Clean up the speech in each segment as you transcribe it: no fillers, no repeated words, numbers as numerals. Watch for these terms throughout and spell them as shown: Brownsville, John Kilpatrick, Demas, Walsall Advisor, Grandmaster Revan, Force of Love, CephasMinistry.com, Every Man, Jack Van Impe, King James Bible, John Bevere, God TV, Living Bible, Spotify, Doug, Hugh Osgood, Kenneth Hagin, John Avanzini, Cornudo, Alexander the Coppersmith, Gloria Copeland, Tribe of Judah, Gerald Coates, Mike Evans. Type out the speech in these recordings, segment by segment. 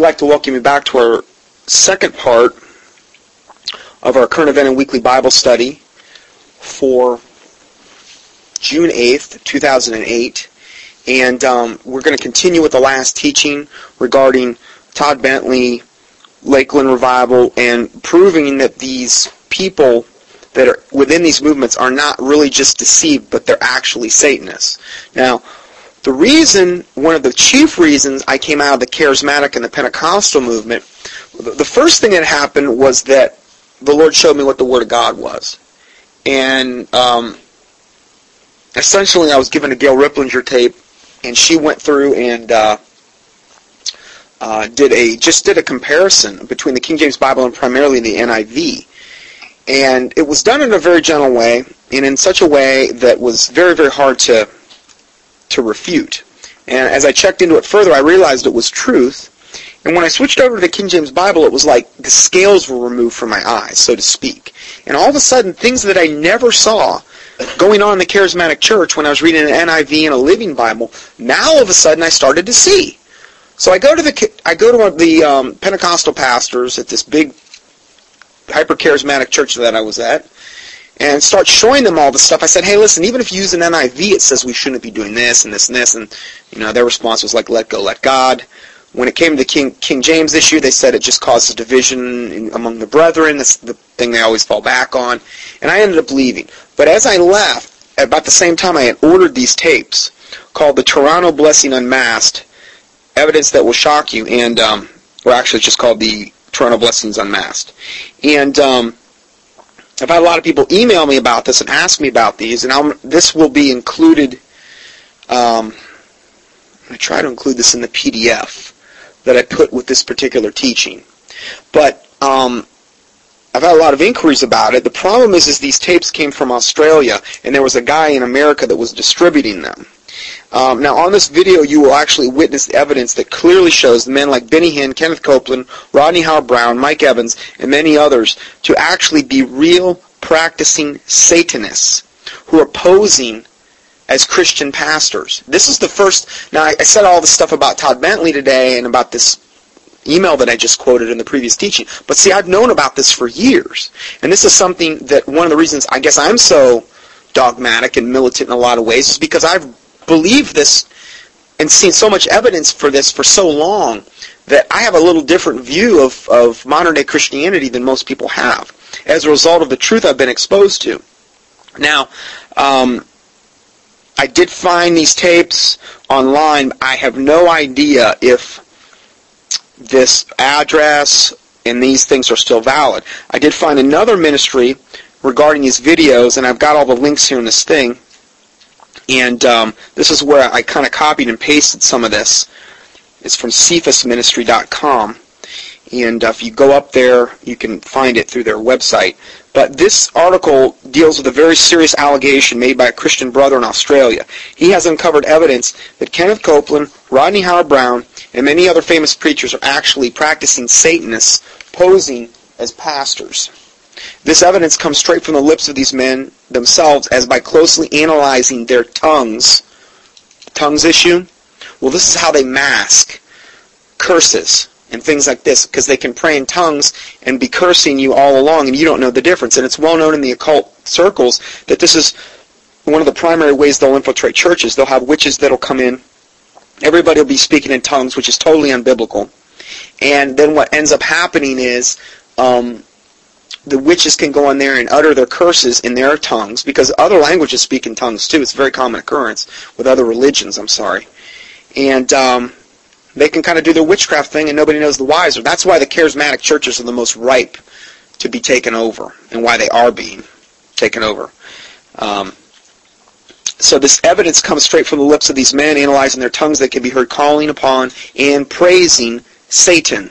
would like to welcome you back to our second part of our current event and weekly Bible study for June 8th, 2008. And we're going to continue with the last teaching regarding Todd Bentley, Lakeland Revival, and proving that these people that are within these movements are not really just deceived, but they're actually Satanists. Now, the reason, one of the chief reasons I came out of the Charismatic and the Pentecostal movement, the first thing that happened was that the Lord showed me what the Word of God was. And essentially I was given a Gail Riplinger tape, and she went through and did a comparison between the King James Bible and primarily the NIV. And it was done in a very gentle way, and in such a way that was very, very hard to refute. And as I checked into it further, I realized it was truth. And when I switched over to the King James Bible, it was like the scales were removed from my eyes, so to speak. And all of a sudden, things that I never saw going on in the Charismatic Church when I was reading an NIV and a Living Bible, now all of a sudden I started to see. So I go to the Pentecostal pastors at this big hyper-charismatic church that I was at, and start showing them all the stuff. I said, hey, listen, even if you use an NIV, it says we shouldn't be doing this and this and this. And their response was like, let go, let God. When it came to the King James issue, they said it just causes division among the brethren. That's the thing they always fall back on. And I ended up leaving. But as I left, at about the same time, I had ordered these tapes called The Toronto Blessing Unmasked, Evidence That Will Shock You, and or actually it's just called The Toronto Blessings Unmasked. And I've had a lot of people email me about this and ask me about these, and this will be included. I try to include this in the PDF that I put with this particular teaching. But I've had a lot of inquiries about it. The problem is these tapes came from Australia, and there was a guy in America that was distributing them. Now, on this video, you will actually witness evidence that clearly shows men like Benny Hinn, Kenneth Copeland, Rodney Howard-Browne, Mike Evans, and many others to actually be real, practicing Satanists who are posing as Christian pastors. This is the first... Now, I said all this stuff about Todd Bentley today and about this email that I just quoted in the previous teaching. But see, I've known about this for years. And this is something that one of the reasons I guess I'm so dogmatic and militant in a lot of ways is because I've believed this and seen so much evidence for this for so long that I have a little different view of modern-day Christianity than most people have as a result of the truth I've been exposed to. Now, I did find these tapes online. I have no idea if this address and these things are still valid. I did find another ministry regarding these videos, and I've got all the links here in this thing. And this is where I kind of copied and pasted some of this. It's from cephasministry.com. And if you go up there, you can find it through their website. But this article deals with a very serious allegation made by a Christian brother in Australia. He has uncovered evidence that Kenneth Copeland, Rodney Howard-Browne, and many other famous preachers are actually practicing Satanists posing as pastors. This evidence comes straight from the lips of these men themselves, as by closely analyzing their tongues. The tongues issue? Well, this is how they mask curses and things like this, because they can pray in tongues and be cursing you all along, and you don't know the difference. And it's well known in the occult circles that this is one of the primary ways they'll infiltrate churches. They'll have witches that'll come in. Everybody will be speaking in tongues, which is totally unbiblical. And then what ends up happening is the witches can go in there and utter their curses in their tongues, because other languages speak in tongues too. It's a very common occurrence with other religions, And they can kind of do their witchcraft thing and nobody knows the wiser. That's why the charismatic churches are the most ripe to be taken over, and why they are being taken over. So this evidence comes straight from the lips of these men, analyzing their tongues. They can be heard calling upon and praising Satan.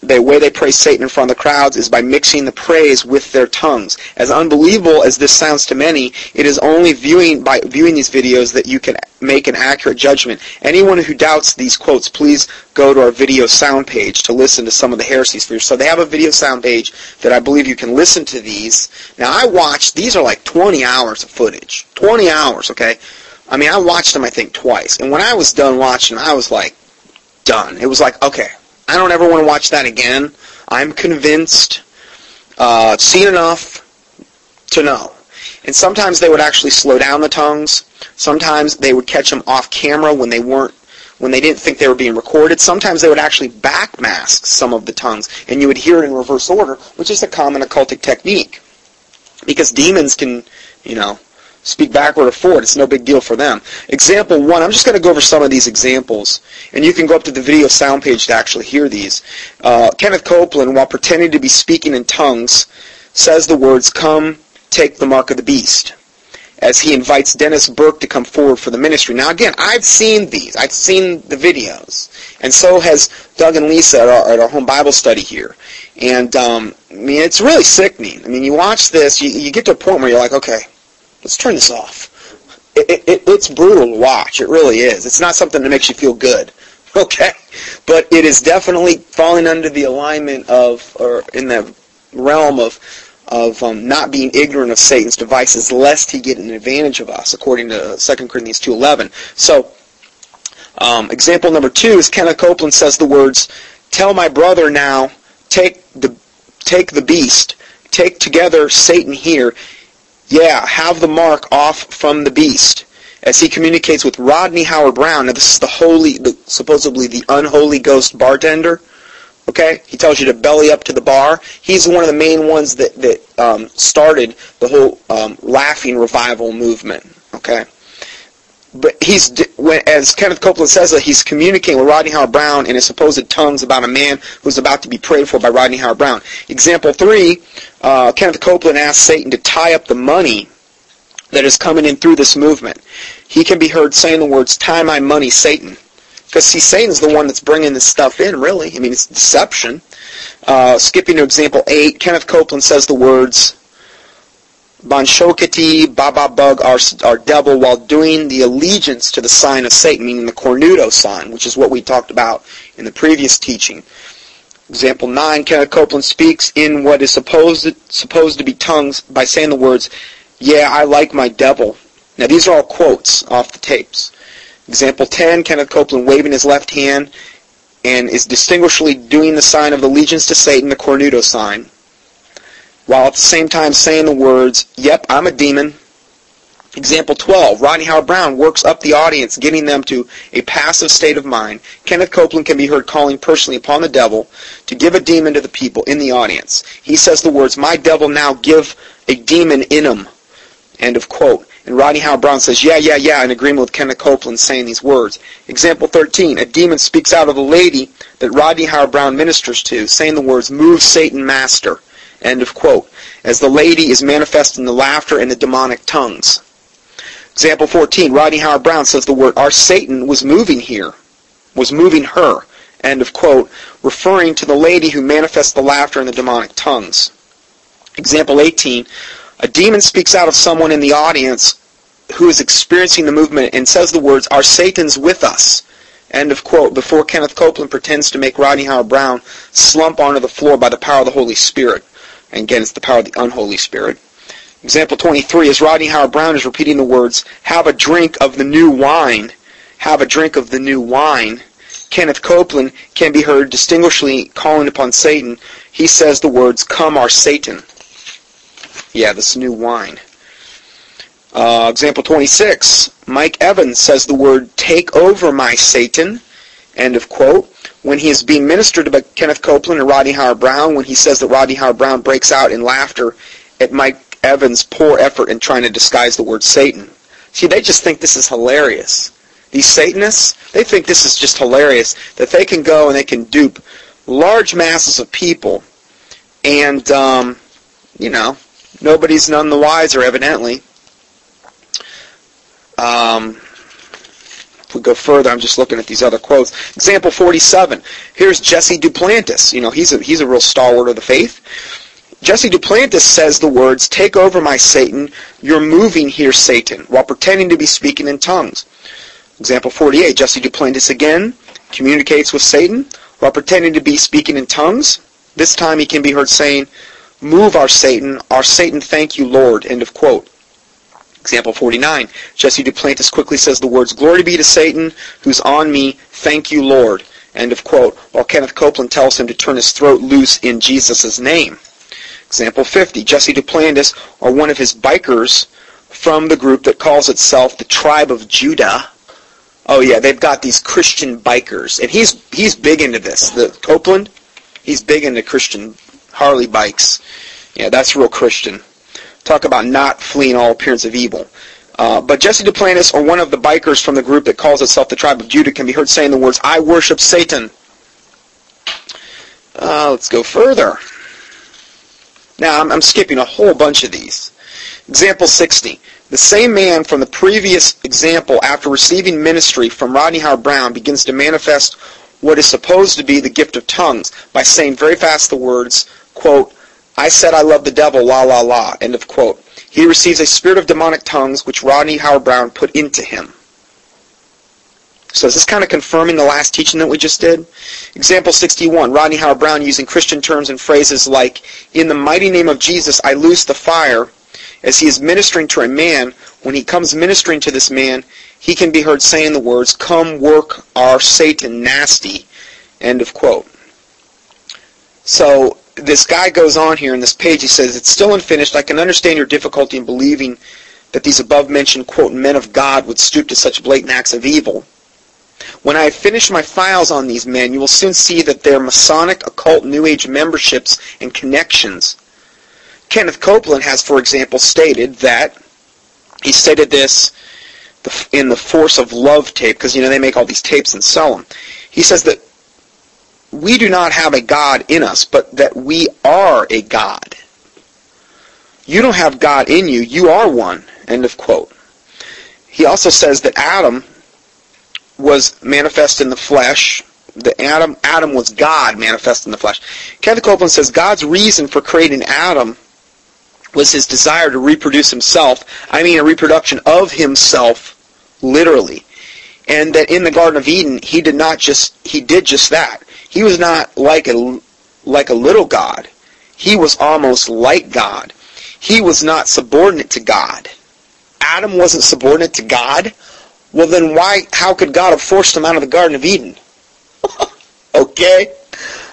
The way they praise Satan in front of the crowds is by mixing the praise with their tongues. As unbelievable as this sounds to many, it is only by viewing these videos that you can make an accurate judgment. Anyone who doubts these quotes, please go to our video sound page to listen to some of the heresies for you. So they have a video sound page that I believe you can listen to these. Now I watched, these are like 20 hours of footage. 20 hours, okay? I watched them, I think, twice. And when I was done watching, I was like, done. It was like, okay, I don't ever want to watch that again. I'm convinced. Seen enough to know. And sometimes they would actually slow down the tongues. Sometimes they would catch them off camera when they didn't think they were being recorded. Sometimes they would actually backmask some of the tongues, and you would hear it in reverse order, which is a common occultic technique. Because demons can, you know, speak backward or forward. It's no big deal for them. Example one, I'm just going to go over some of these examples, and you can go up to the video sound page to actually hear these. Kenneth Copeland, while pretending to be speaking in tongues, says the words, "Come, take the mark of the beast," as he invites Dennis Burke to come forward for the ministry. Now again, I've seen these. I've seen the videos. And so has Doug and Lisa at our home Bible study here. And, I mean, it's really sickening. I mean, you watch this, you get to a point where you're like, okay, let's turn this off. It's brutal to watch. It really is. It's not something that makes you feel good. Okay? But it is definitely falling under the alignment of, or in the realm of not being ignorant of Satan's devices, lest he get an advantage of us, according to 2 Corinthians 2:11. So, example number two is Kenneth Copeland says the words, "Tell my brother now, take the beast, take together Satan here, yeah, have the mark off from the beast," as he communicates with Rodney Howard-Browne. Now, this is supposedly the unholy ghost bartender. Okay, he tells you to belly up to the bar. He's one of the main ones that started the whole laughing revival movement. Okay, but as Kenneth Copeland says that he's communicating with Rodney Howard-Browne in his supposed tongues about a man who's about to be prayed for by Rodney Howard-Browne. Example three: Kenneth Copeland asks Satan to tie up the money that is coming in through this movement. He can be heard saying the words, "Tie my money, Satan." Because, see, Satan's the one that's bringing this stuff in, really. I mean, it's deception. Skipping to example 8, Kenneth Copeland says the words, "Banshokati, Baba Bug, our devil," while doing the allegiance to the sign of Satan, meaning the Cornudo sign, which is what we talked about in the previous teaching. Example 9, Kenneth Copeland speaks in what is supposed to be tongues by saying the words, "Yeah, I like my devil." Now, these are all quotes off the tapes. Example 10, Kenneth Copeland waving his left hand and is distinguishedly doing the sign of allegiance to Satan, the Cornudo sign, while at the same time saying the words, "Yep, I'm a demon." Example 12, Rodney Howard-Browne works up the audience, getting them to a passive state of mind. Kenneth Copeland can be heard calling personally upon the devil to give a demon to the people in the audience. He says the words, "My devil now give a demon in him." End of quote. And Rodney Howard-Browne says, "Yeah, yeah, yeah," in agreement with Kenneth Copeland saying these words. Example 13, a demon speaks out of the lady that Rodney Howard-Browne ministers to, saying the words, "Move, Satan, master," end of quote, as the lady is manifesting the laughter and the demonic tongues. Example 14, Rodney Howard-Browne says the word, "Our Satan was moving here, was moving her," end of quote, referring to the lady who manifests the laughter and the demonic tongues. Example 18, a demon speaks out of someone in the audience who is experiencing the movement and says the words, "Our Satan's with us," end of quote, before Kenneth Copeland pretends to make Rodney Howard-Browne slump onto the floor by the power of the Holy Spirit. And again, it's the power of the unholy spirit. Example 23 is Rodney Howard-Browne is repeating the words, "Have a drink of the new wine. Have a drink of the new wine." Kenneth Copeland can be heard distinguishedly calling upon Satan. He says the words, "Come, our Satan." Yeah, this new wine. Example 26, Mike Evans says the word, "Take over, my Satan," end of quote, when he is being ministered by Kenneth Copeland and Rodney Howard-Browne, when he says that Rodney Howard-Browne breaks out in laughter at Mike Evans' poor effort in trying to disguise the word Satan. See, they just think this is hilarious. These Satanists, they think this is just hilarious, that they can go and they can dupe large masses of people and, you know, nobody's none the wiser, evidently. If we go further, I'm just looking at these other quotes. Example 47. Here's Jesse Duplantis. You know, he's a real stalwart of the faith. Jesse Duplantis says the words, "Take over, my Satan. You're moving here, Satan," while pretending to be speaking in tongues. Example 48. Jesse Duplantis again communicates with Satan while pretending to be speaking in tongues. This time he can be heard saying, "Move, our Satan, thank you, Lord," end of quote. Example 49, Jesse Duplantis quickly says the words, "Glory be to Satan, who's on me, thank you, Lord," end of quote, while Kenneth Copeland tells him to turn his throat loose in Jesus' name. Example 50, Jesse Duplantis, or one of his bikers from the group that calls itself the Tribe of Judah. Oh yeah, they've got these Christian bikers. And he's big into this. The Copeland, he's big into Christian Harley bikes. Yeah, that's real Christian. Talk about not fleeing all appearance of evil. But Jesse Duplantis, or one of the bikers from the group that calls itself the Tribe of Judah, can be heard saying the words, "I worship Satan." Let's go further. Now, I'm skipping a whole bunch of these. Example 60. The same man from the previous example, after receiving ministry from Rodney Howard-Browne, begins to manifest what is supposed to be the gift of tongues by saying very fast the words, quote, "I said I love the devil, la la la," end of quote. He receives a spirit of demonic tongues which Rodney Howard-Browne put into him. So is this kind of confirming the last teaching that we just did? Example 61, Rodney Howard-Browne using Christian terms and phrases like, "In the mighty name of Jesus, I loose the fire," as he is ministering to a man. When he comes ministering to this man, he can be heard saying the words, "Come work our Satan nasty," end of quote. So this guy goes on here in this page, he says, "It's still unfinished. I can understand your difficulty in believing that these above-mentioned, quote, men of God would stoop to such blatant acts of evil. When I have finished my files on these men, you will soon see that their Masonic, occult, New Age memberships and connections." Kenneth Copeland has, for example, stated that, he stated this in the Force of Love tape, because, you know, they make all these tapes and sell them. He says that we do not have a God in us, but that we are a God. You don't have God in you, you are one, end of quote. He also says that Adam was manifest in the flesh, that Adam was God manifest in the flesh. Kenneth Copeland says God's reason for creating Adam was his desire to reproduce himself, I mean a reproduction of himself, literally. And that in the Garden of Eden, he did just that. He was not like a little God. He was almost like God. He was not subordinate to God. Adam wasn't subordinate to God? Well then how could God have forced him out of the Garden of Eden? Okay?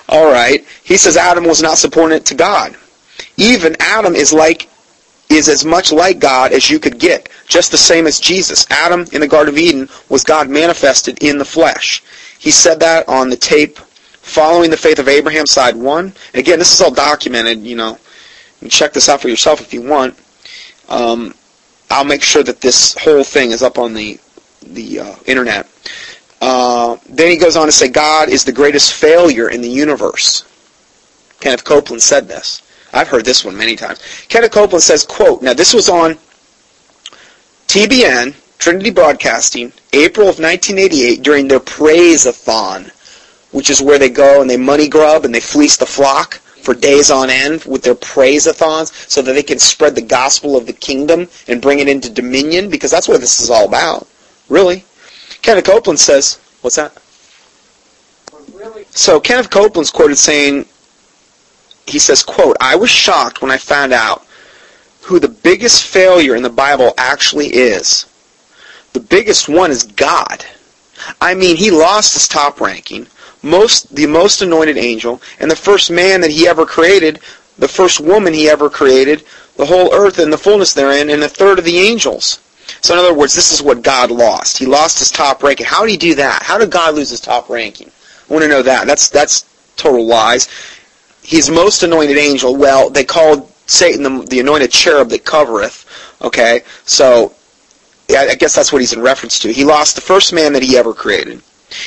Alright. He says Adam was not subordinate to God. Even Adam is as much like God as you could get, just the same as Jesus. Adam in the Garden of Eden was God manifested in the flesh. He said that on the tape Following the Faith of Abraham, side 1. And again, this is all documented, you know. You can check this out for yourself if you want. I'll make sure that this whole thing is up on the internet. Then he goes on to say, God is the greatest failure in the universe. Kenneth Copeland said this. I've heard this one many times. Kenneth Copeland says, quote, now this was on TBN, Trinity Broadcasting, April of 1988, during their Praise-a-thon, which is where they go and they money grub and they fleece the flock for days on end with their praise-a-thons so that they can spread the gospel of the kingdom and bring it into dominion, because that's what this is all about, really. Kenneth Copeland says, what's that? So Kenneth Copeland's quoted saying, he says, quote, I was shocked when I found out who the biggest failure in the Bible actually is. The biggest one is God. I mean, he lost his top ranking, the most anointed angel, and the first man that he ever created, the first woman he ever created, the whole earth and the fullness therein, and a third of the angels. So in other words, this is what God lost. He lost his top ranking. How did he do that? How did God lose his top ranking? I want to know that. That's total lies. His most anointed angel, well, they called Satan the anointed cherub that covereth. Okay, so I guess that's what he's in reference to. He lost the first man that he ever created.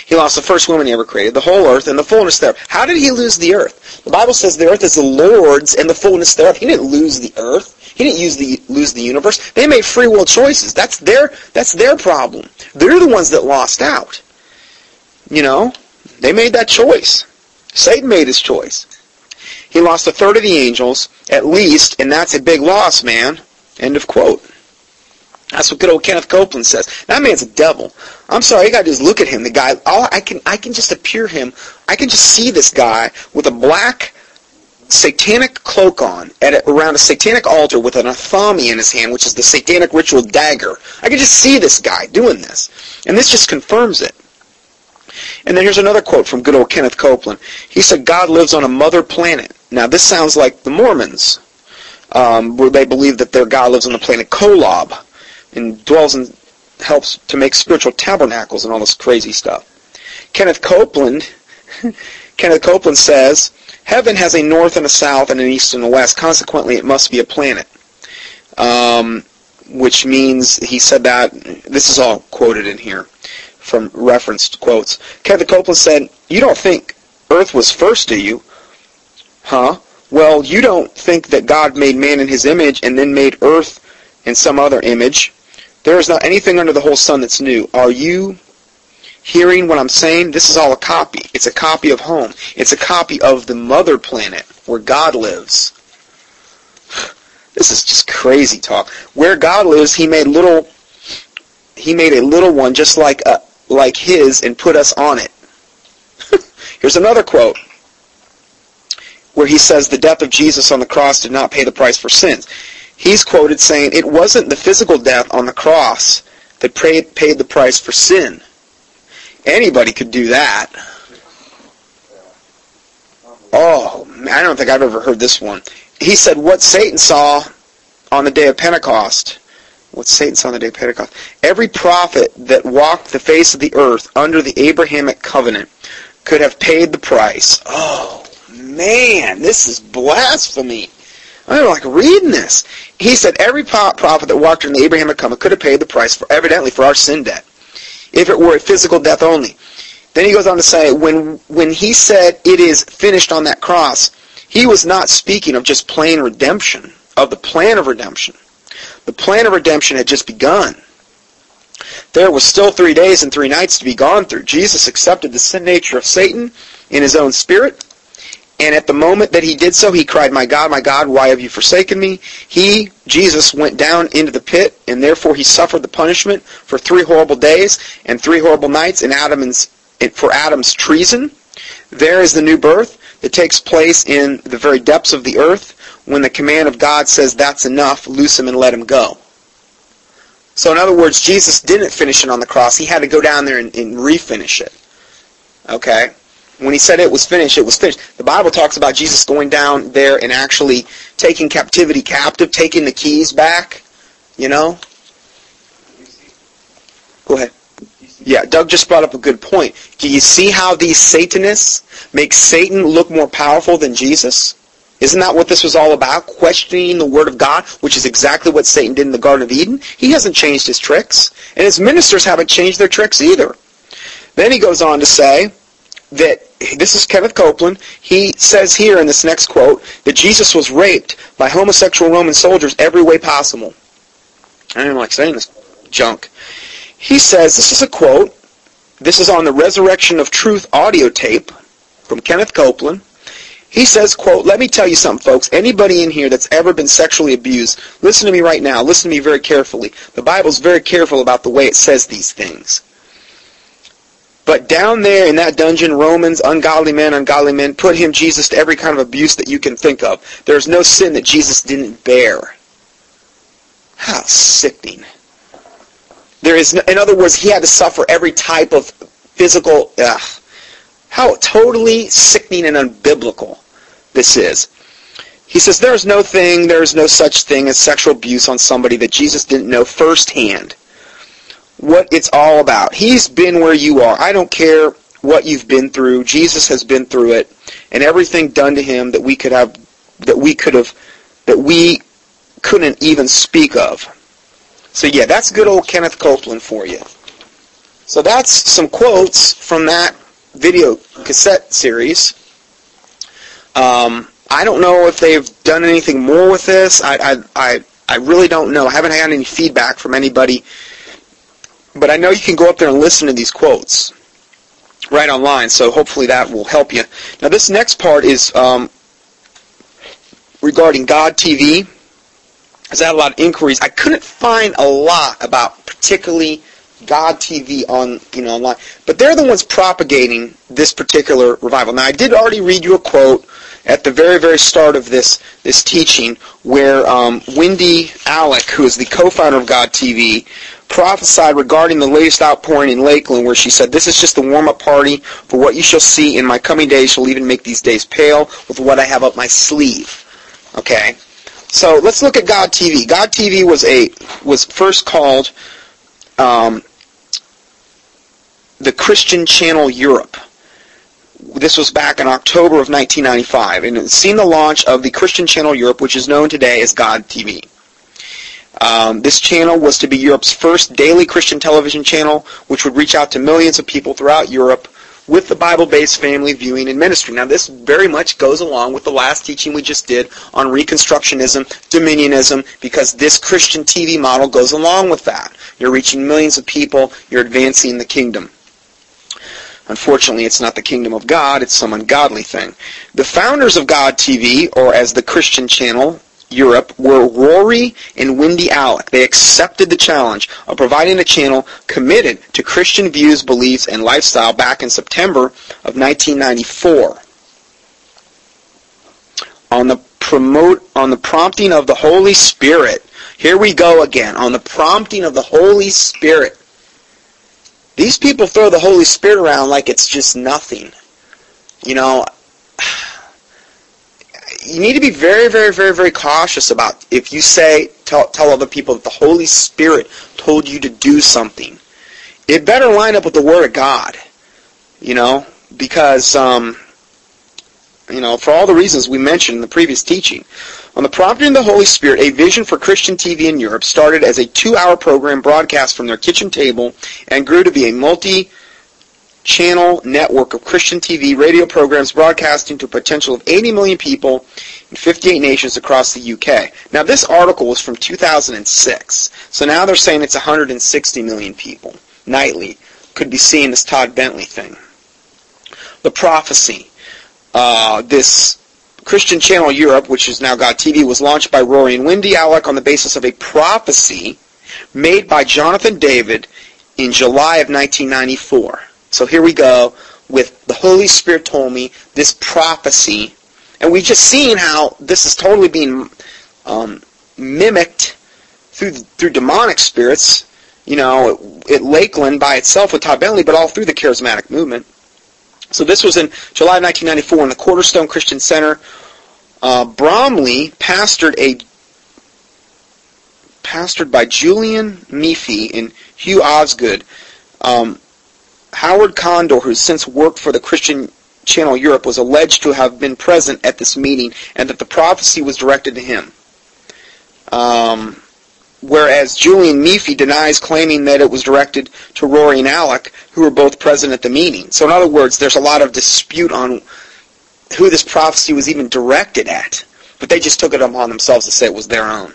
He lost the first woman he ever created, the whole earth, and the fullness thereof. How did he lose the earth? The Bible says the earth is the Lord's and the fullness thereof. He didn't lose the earth. He didn't lose the universe. They made free will choices. That's their problem. They're the ones that lost out. You know? They made that choice. Satan made his choice. He lost a third of the angels, at least, and that's a big loss, man. End of quote. That's what good old Kenneth Copeland says. That man's a devil. I'm sorry, you gotta just look at him. The guy, I can just appear him. I can just see this guy with a black satanic cloak on around a satanic altar with an athami in his hand, which is the satanic ritual dagger. I can just see this guy doing this, and this just confirms it. And then here's another quote from good old Kenneth Copeland. He said, God lives on a mother planet. Now, this sounds like the Mormons, where they believe that their God lives on the planet Kolob and dwells and helps to make spiritual tabernacles and all this crazy stuff. Kenneth Copeland says, heaven has a north and a south and an east and a west. Consequently, it must be a planet. Which means, he said that, this is all quoted in here from referenced quotes. Kenneth Copeland said, you don't think Earth was first, do you? Huh? Well, you don't think that God made man in his image and then made Earth in some other image. There is not anything under the whole sun that's new. Are you hearing what I'm saying? This is all a copy. It's a copy of home. It's a copy of the mother planet where God lives. This is just crazy talk. Where God lives, He made a little one just like His, and put us on it. Here's another quote where he says the death of Jesus on the cross did not pay the price for sins. He's quoted saying it wasn't the physical death on the cross that paid the price for sin. Anybody could do that. Oh, man, I don't think I've ever heard this one. He said, what Satan saw on the day of Pentecost, every prophet that walked the face of the earth under the Abrahamic covenant could have paid the price. Oh, man, this is blasphemy. I'm like reading this. He said, every prophet that walked under the Abrahamic covenant could have paid the price, evidently for our sin debt, if it were a physical death only. Then he goes on to say, when he said, it is finished on that cross, he was not speaking of just plain redemption, of the plan of redemption. The plan of redemption had just begun. There was still 3 days and 3 nights to be gone through. Jesus accepted the sin nature of Satan in his own spirit, and at the moment that he did so, he cried, my God, why have you forsaken me? He, Jesus, went down into the pit, and therefore he suffered the punishment for 3 horrible days and 3 horrible nights for Adam's treason. There is the new birth that takes place in the very depths of the earth when the command of God says, that's enough, loose him and let him go. So in other words, Jesus didn't finish it on the cross. He had to go down there and refinish it. Okay? When he said it was finished, it was finished. The Bible talks about Jesus going down there and actually taking captivity captive, taking the keys back, you know? Go ahead. Yeah, Doug just brought up a good point. Do you see how these Satanists make Satan look more powerful than Jesus? Isn't that what this was all about? Questioning the Word of God, which is exactly what Satan did in the Garden of Eden. He hasn't changed his tricks, and his ministers haven't changed their tricks either. Then he goes on to say that, this is Kenneth Copeland, he says here in this next quote, that Jesus was raped by homosexual Roman soldiers every way possible. I don't like saying this junk. He says, this is a quote, this is on the Resurrection of Truth audio tape from Kenneth Copeland. He says, quote, let me tell you something, folks. Anybody in here that's ever been sexually abused, listen to me right now. Listen to me very carefully. The Bible's very careful about the way it says these things. But down there in that dungeon, Romans, ungodly men, put him, Jesus, to every kind of abuse that you can think of. There's no sin that Jesus didn't bear. How sickening. There is, in other words, he had to suffer every type of physical. How totally sickening and unbiblical this is. He says there is no such thing as sexual abuse on somebody that Jesus didn't know firsthand what it's all about. He's been where you are. I don't care what you've been through. Jesus has been through it, and everything done to him that we couldn't even speak of. So yeah, that's good old Kenneth Copeland for you. So that's some quotes from that video cassette series. I don't know if they've done anything more with this. I really don't know. I haven't had any feedback from anybody. But I know you can go up there and listen to these quotes right online, so hopefully that will help you. Now this next part is regarding God TV. I've had a lot of inquiries. I couldn't find a lot about particularly God TV online, but they're the ones propagating this particular revival. Now, I did already read you a quote at the very, very start of this teaching where Wendy Alec, who is the co-founder of God TV, prophesied regarding the latest outpouring in Lakeland, where she said, "This is just the warm-up party for what you shall see in my coming days. Shall even make these days pale with what I have up my sleeve." Okay, so let's look at God TV. God TV was first called the Christian Channel Europe. This was back in October of 1995, and it's seen the launch of the Christian Channel Europe, which is known today as God TV. This channel was to be Europe's first daily Christian television channel, which would reach out to millions of people throughout Europe with the Bible-based family viewing and ministry. Now, this very much goes along with the last teaching we just did on Reconstructionism, Dominionism, because this Christian TV model goes along with that. You're reaching millions of people. You're advancing the kingdom. Unfortunately, it's not the kingdom of God. It's some ungodly thing. The founders of God TV, or as the Christian Channel Europe, were Rory and Wendy Alec. They accepted the challenge of providing a channel committed to Christian views, beliefs, and lifestyle back in September of 1994. On the prompting of the Holy Spirit. Here we go again. On the prompting of the Holy Spirit. These people throw the Holy Spirit around like it's just nothing. You know, you need to be very, very, very, very cautious about if you say, tell other people that the Holy Spirit told you to do something. It better line up with the Word of God. You know, because, you know, for all the reasons we mentioned in the previous teaching. On the prompting of the Holy Spirit, a vision for Christian TV in Europe started as a 2-hour program broadcast from their kitchen table and grew to be a multi-channel network of Christian TV radio programs broadcasting to a potential of 80 million people in 58 nations across the UK. Now, this article was from 2006, so now they're saying it's 160 million people nightly. Could be seeing this Todd Bentley thing. The prophecy. This Christian Channel Europe, which is now God TV, was launched by Rory and Wendy Alec on the basis of a prophecy made by Jonathan David in July of 1994. So here we go with the Holy Spirit told me this prophecy. And we've just seen how this is totally being mimicked through demonic spirits, you know, at Lakeland by itself with Todd Bentley, but all through the charismatic movement. So this was in July of 1994 in the Cornerstone Christian Center. Bromley, pastored by Julian Meefy and Hugh Osgood, Howard Condor, who's since worked for the Christian Channel Europe, was alleged to have been present at this meeting and that the prophecy was directed to him. Whereas Julian Meefy denies, claiming that it was directed to Rory and Alec, who were both present at the meeting. So in other words, there's a lot of dispute on who this prophecy was even directed at. But they just took it upon themselves to say it was their own.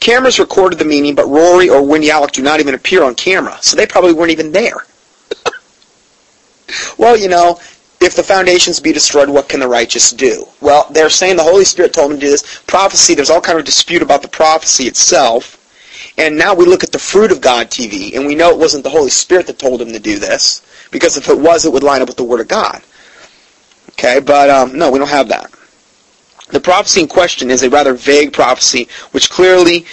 Cameras recorded the meeting, but Rory or Wendy Alec do not even appear on camera. So they probably weren't even there. Well, you know, if the foundations be destroyed, what can the righteous do? Well, they're saying the Holy Spirit told them to do this. Prophecy, there's all kind of dispute about the prophecy itself. And now we look at the fruit of God TV, and we know it wasn't the Holy Spirit that told them to do this, because if it was, it would line up with the Word of God. Okay, but no, we don't have that. The prophecy in question is a rather vague prophecy, which clearly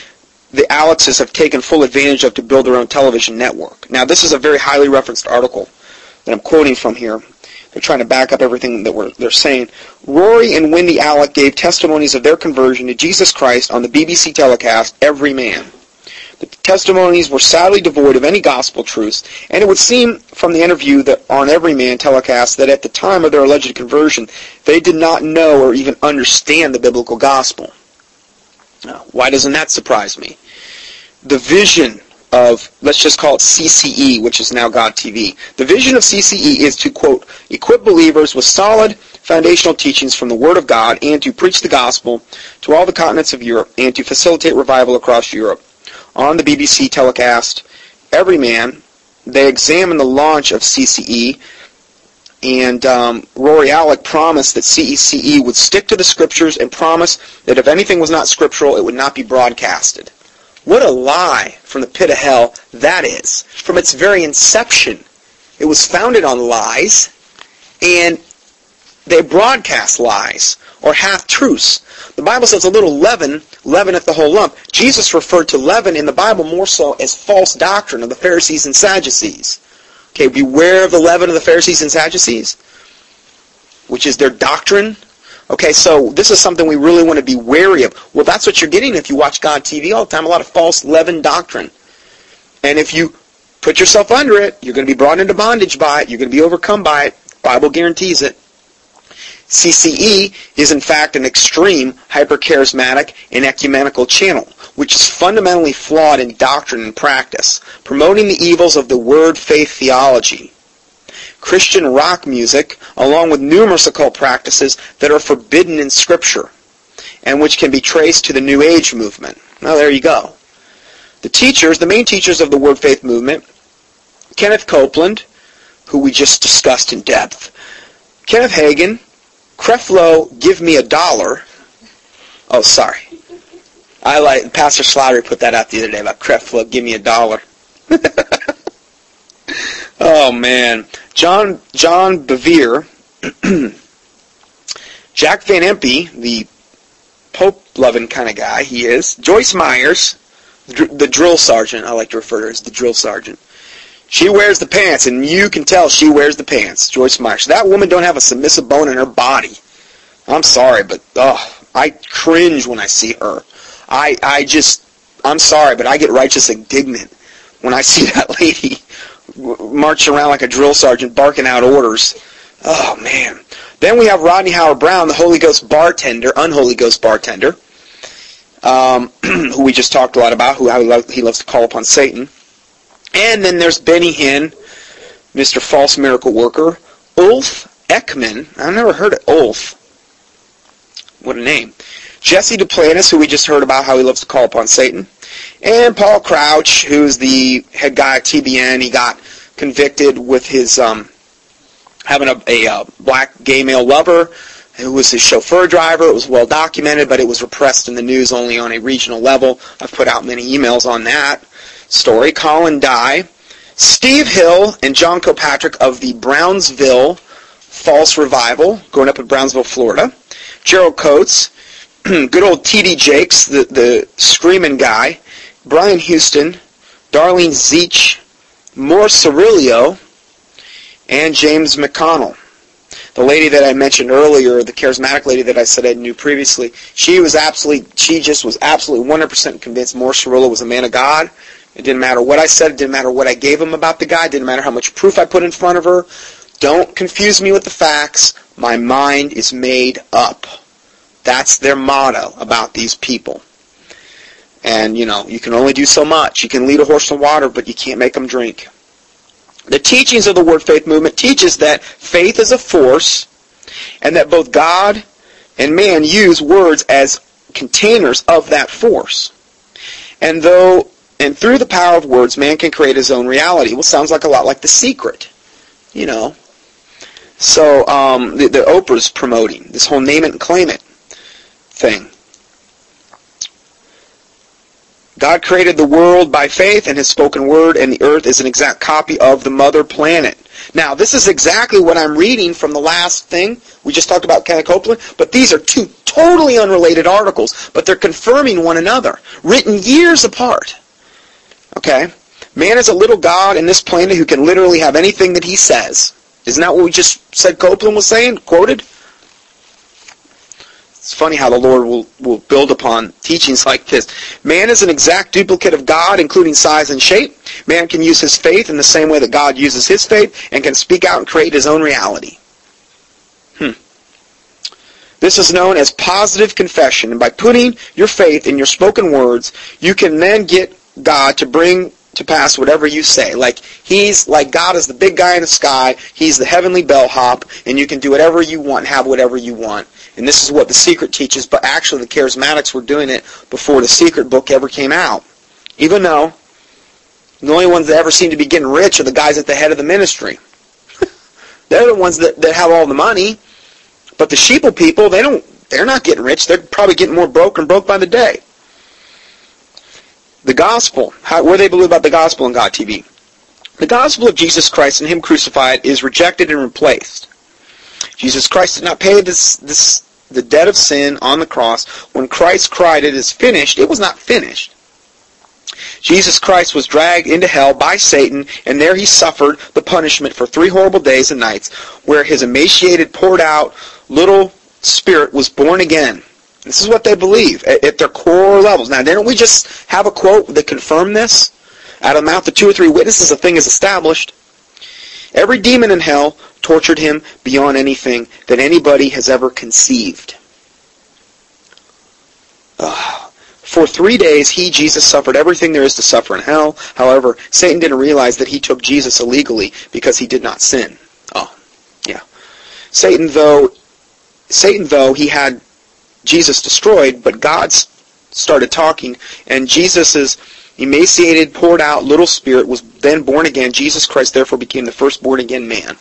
the Alexes have taken full advantage of to build their own television network. Now, this is a very highly referenced article that I'm quoting from here. They're trying to back up everything that they're saying. Rory and Wendy Alec gave testimonies of their conversion to Jesus Christ on the BBC telecast, Every Man. The testimonies were sadly devoid of any gospel truths, and it would seem from the interview that on Every Man telecast that at the time of their alleged conversion, they did not know or even understand the biblical gospel. Now, why doesn't that surprise me? The vision of, let's just call it CCE, which is now God TV. The vision of CCE is to, quote, equip believers with solid foundational teachings from the Word of God and to preach the gospel to all the continents of Europe and to facilitate revival across Europe. On the BBC telecast, Every Man, they examined the launch of CCE, and Rory Alec promised that CCE would stick to the scriptures and promised that if anything was not scriptural, it would not be broadcasted. What a lie from the pit of hell that is. From its very inception, it was founded on lies, and they broadcast lies. or half-truths. The Bible says a little leaven leaveneth the whole lump. Jesus referred to leaven in the Bible more so as false doctrine of the Pharisees and Sadducees. Okay, beware of the leaven of the Pharisees and Sadducees, which is their doctrine. Okay, so this is something we really want to be wary of. Well, that's what you're getting if you watch God TV all the time, a lot of false leaven doctrine. And if you put yourself under it, you're going to be brought into bondage by it. You're going to be overcome by it. The Bible guarantees it. CCE is, in fact, an extreme, hyper-charismatic, and ecumenical channel, which is fundamentally flawed in doctrine and practice, promoting the evils of the word faith theology. Christian rock music, along with numerous occult practices that are forbidden in Scripture, and which can be traced to the New Age movement. Now, there you go. The teachers, the main teachers of the Word Faith movement, Kenneth Copeland, who we just discussed in depth, Kenneth Hagin, Creflo, give me a dollar. Oh, sorry. I like Pastor Slattery put that out the other day about Creflo, give me a dollar. Oh, man. John Bevere, Jack Van Impe, the Pope-loving kind of guy he is, Joyce Myers, the drill sergeant, I like to refer to her as the drill sergeant. She wears the pants, and you can tell she wears the pants, Joyce Meyer. That woman don't have a submissive bone in her body. I'm sorry, but I cringe when I see her. I'm sorry, but I get righteous indignant when I see that lady marching around like a drill sergeant barking out orders. Oh, man. Then we have Rodney Howard-Browne, the Holy Ghost bartender, unholy ghost bartender, who we just talked a lot about, how he loves to call upon Satan. And then there's Benny Hinn, Mr. False Miracle Worker, Ulf Ekman. I've never heard of Ulf. What a name. Jesse Duplantis, who we just heard about, how he loves to call upon Satan. And Paul Crouch, who's the head guy at TBN. He got convicted with his having a black gay male lover who was his chauffeur driver. It was well documented, but it was repressed in the news only on a regional level. I've put out many emails on that story. Colin Dye, Steve Hill, and John Kilpatrick of the Brownsville False Revival, growing up in Brownsville, Florida. Gerald Coates, good old T.D. Jakes, the screaming guy. Brian Houston, Darlene Zeech, Morris Cerullo, and James McConnell. The lady that I mentioned earlier, the charismatic lady that I said I knew previously, she was absolutely 100% convinced Morris Cerullo was a man of God. It didn't matter what I said. It didn't matter what I gave him about the guy. It didn't matter how much proof I put in front of her. Don't confuse me with the facts. My mind is made up. That's their motto about these people. And, you know, you can only do so much. You can lead a horse to water, but you can't make them drink. The teachings of the Word Faith movement teaches that faith is a force and that both God and man use words as containers of that force. And through the power of words, man can create his own reality. Well, sounds like a lot like The Secret, you know. So the Oprah's promoting this whole name it and claim it thing. God created the world by faith and his spoken word, and the earth is an exact copy of the mother planet. Now, this is exactly what I'm reading from the last thing. We just talked about Kenneth Copeland, but these are two totally unrelated articles, but they're confirming one another, written years apart. Okay? Man is a little god in this planet who can literally have anything that he says. Isn't that what we just said Copeland was saying, quoted? It's funny how the Lord will build upon teachings like this. Man is an exact duplicate of God, including size and shape. Man can use his faith in the same way that God uses his faith and can speak out and create his own reality. This is known as positive confession. And by putting your faith in your spoken words, you can then get God to bring to pass whatever you say. Like God is the big guy in the sky. He's the heavenly bellhop. And you can do whatever you want, have whatever you want. And this is what The Secret teaches. But actually, the charismatics were doing it before The Secret book ever came out. Even though the only ones that ever seem to be getting rich are the guys at the head of the ministry. They're the ones that have all the money. But the sheeple people, they're not getting rich. They're probably getting more broke and broke by the day. The gospel, where they believe about the gospel on God TV. The gospel of Jesus Christ and him crucified is rejected and replaced. Jesus Christ did not pay this the debt of sin on the cross, when Christ cried, "It is finished," it was not finished. Jesus Christ was dragged into hell by Satan, and there he suffered the punishment for 3 horrible days and nights, where his emaciated, poured out little spirit was born again. This is what they believe at their core levels. Now, didn't we just have a quote that confirmed this? Out of the mouth of 2 or 3 witnesses, a thing is established. Every demon in hell tortured him beyond anything that anybody has ever conceived. For 3 days, he, Jesus, suffered everything there is to suffer in hell. However, Satan didn't realize that he took Jesus illegally because he did not sin. Oh, yeah. Satan, though, he had Jesus destroyed, but God started talking, and Jesus' emaciated, poured out little spirit was then born again. Jesus Christ therefore became the first born again man.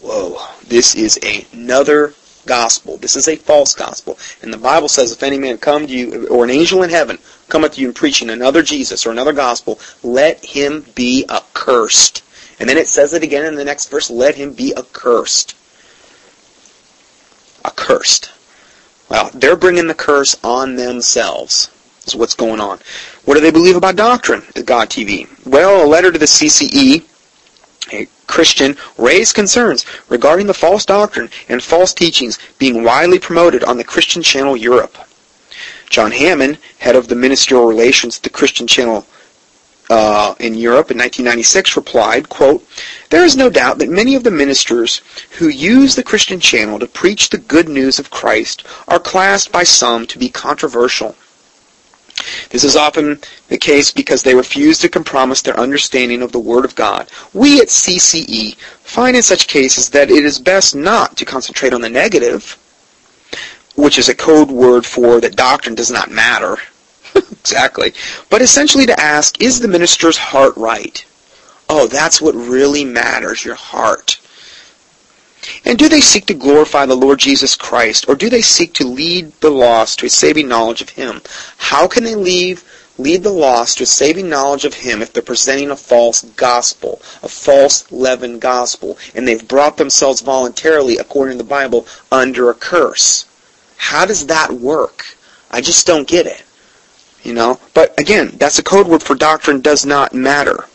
Whoa, this is another gospel. This is a false gospel. And the Bible says, if any man come to you, or an angel in heaven cometh to you and preaching another Jesus or another gospel, let him be accursed. And then it says it again in the next verse, let him be accursed. Accursed. Well, they're bringing the curse on themselves. Is what's going on. What do they believe about doctrine at God TV? Well, a letter to the CCE, a Christian, raised concerns regarding the false doctrine and false teachings being widely promoted on the Christian Channel Europe. John Hammond, head of the ministerial relations at the Christian Channel in Europe in 1996, replied, quote, "There is no doubt that many of the ministers who use the Christian Channel to preach the good news of Christ are classed by some to be controversial. This is often the case because they refuse to compromise their understanding of the Word of God. We at CCE find in such cases that it is best not to concentrate on the negative," which is a code word for that doctrine does not matter, exactly, "but essentially to ask, is the minister's heart right?" Oh, that's what really matters, your heart. "And do they seek to glorify the Lord Jesus Christ, or do they seek to lead the lost to a saving knowledge of Him? How can they lead the lost to a saving knowledge of Him if they're presenting a false gospel, a false leavened gospel, and they've brought themselves voluntarily, according to the Bible, under a curse? How does that work? I just don't get it." You know? But again, that's a code word for doctrine does not matter.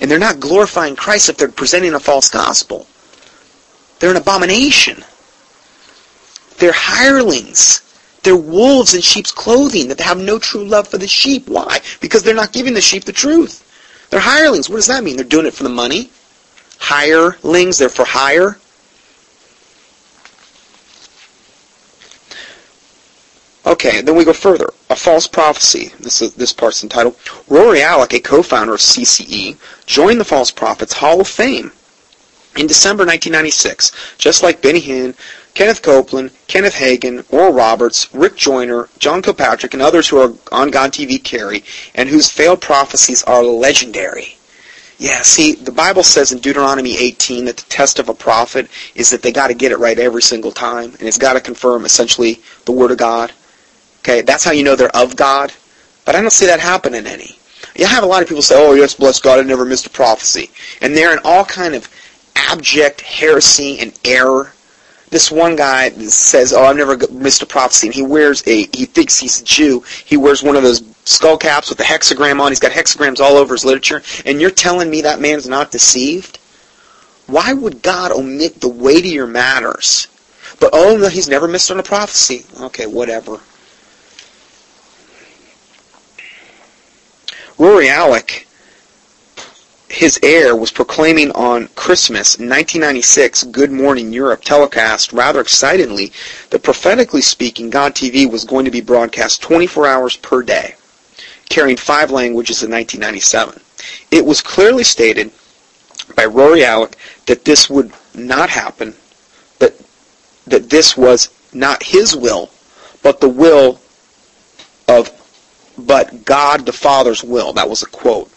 And they're not glorifying Christ if they're presenting a false gospel. They're an abomination. They're hirelings. They're wolves in sheep's clothing that have no true love for the sheep. Why? Because they're not giving the sheep the truth. They're hirelings. What does that mean? They're doing it for the money. Hirelings, they're for hire. Okay, then we go further. A false prophecy. This part's entitled, Rory Alec, a co-founder of CCE, joined the False Prophets Hall of Fame in December 1996, just like Benny Hinn, Kenneth Copeland, Kenneth Hagin, Oral Roberts, Rick Joyner, John Kilpatrick, and others who are on God TV carry, and whose failed prophecies are legendary. Yeah, see, the Bible says in Deuteronomy 18 that the test of a prophet is that they got to get it right every single time, and it's got to confirm, essentially, the Word of God. Okay, that's how you know they're of God, but I don't see that happening any. You have a lot of people say, oh, yes, bless God, I never missed a prophecy, and they're in all kind of abject heresy and error. This one guy says, "Oh, I've never missed a prophecy," and he thinks he's a Jew. He wears one of those skull caps with a hexagram on. He's got hexagrams all over his literature. And you're telling me that man's not deceived? Why would God omit the weightier matters? But oh no, he's never missed on a prophecy. Okay, whatever. Rory Alec, his heir, was proclaiming on Christmas 1996 Good Morning Europe telecast, rather excitedly, that prophetically speaking, God TV was going to be broadcast 24 hours per day, carrying 5 languages in 1997. It was clearly stated by Rory Alec that this would not happen, that this was not his will, but the will of, but God the Father's will. That was a quote.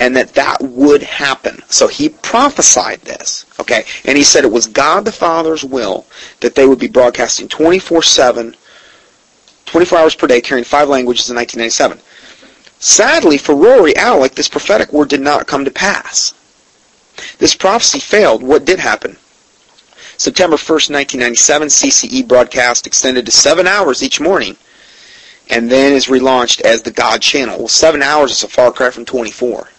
And that would happen. So he prophesied this, okay? And he said it was God the Father's will that they would be broadcasting 24 hours per day, carrying 5 languages in 1997. Sadly for Rory Alec, this prophetic word did not come to pass. This prophecy failed. What did happen? September 1st, 1997, CCE broadcast extended to 7 hours each morning, and then is relaunched as the God Channel. Well, 7 hours is a far cry from 24.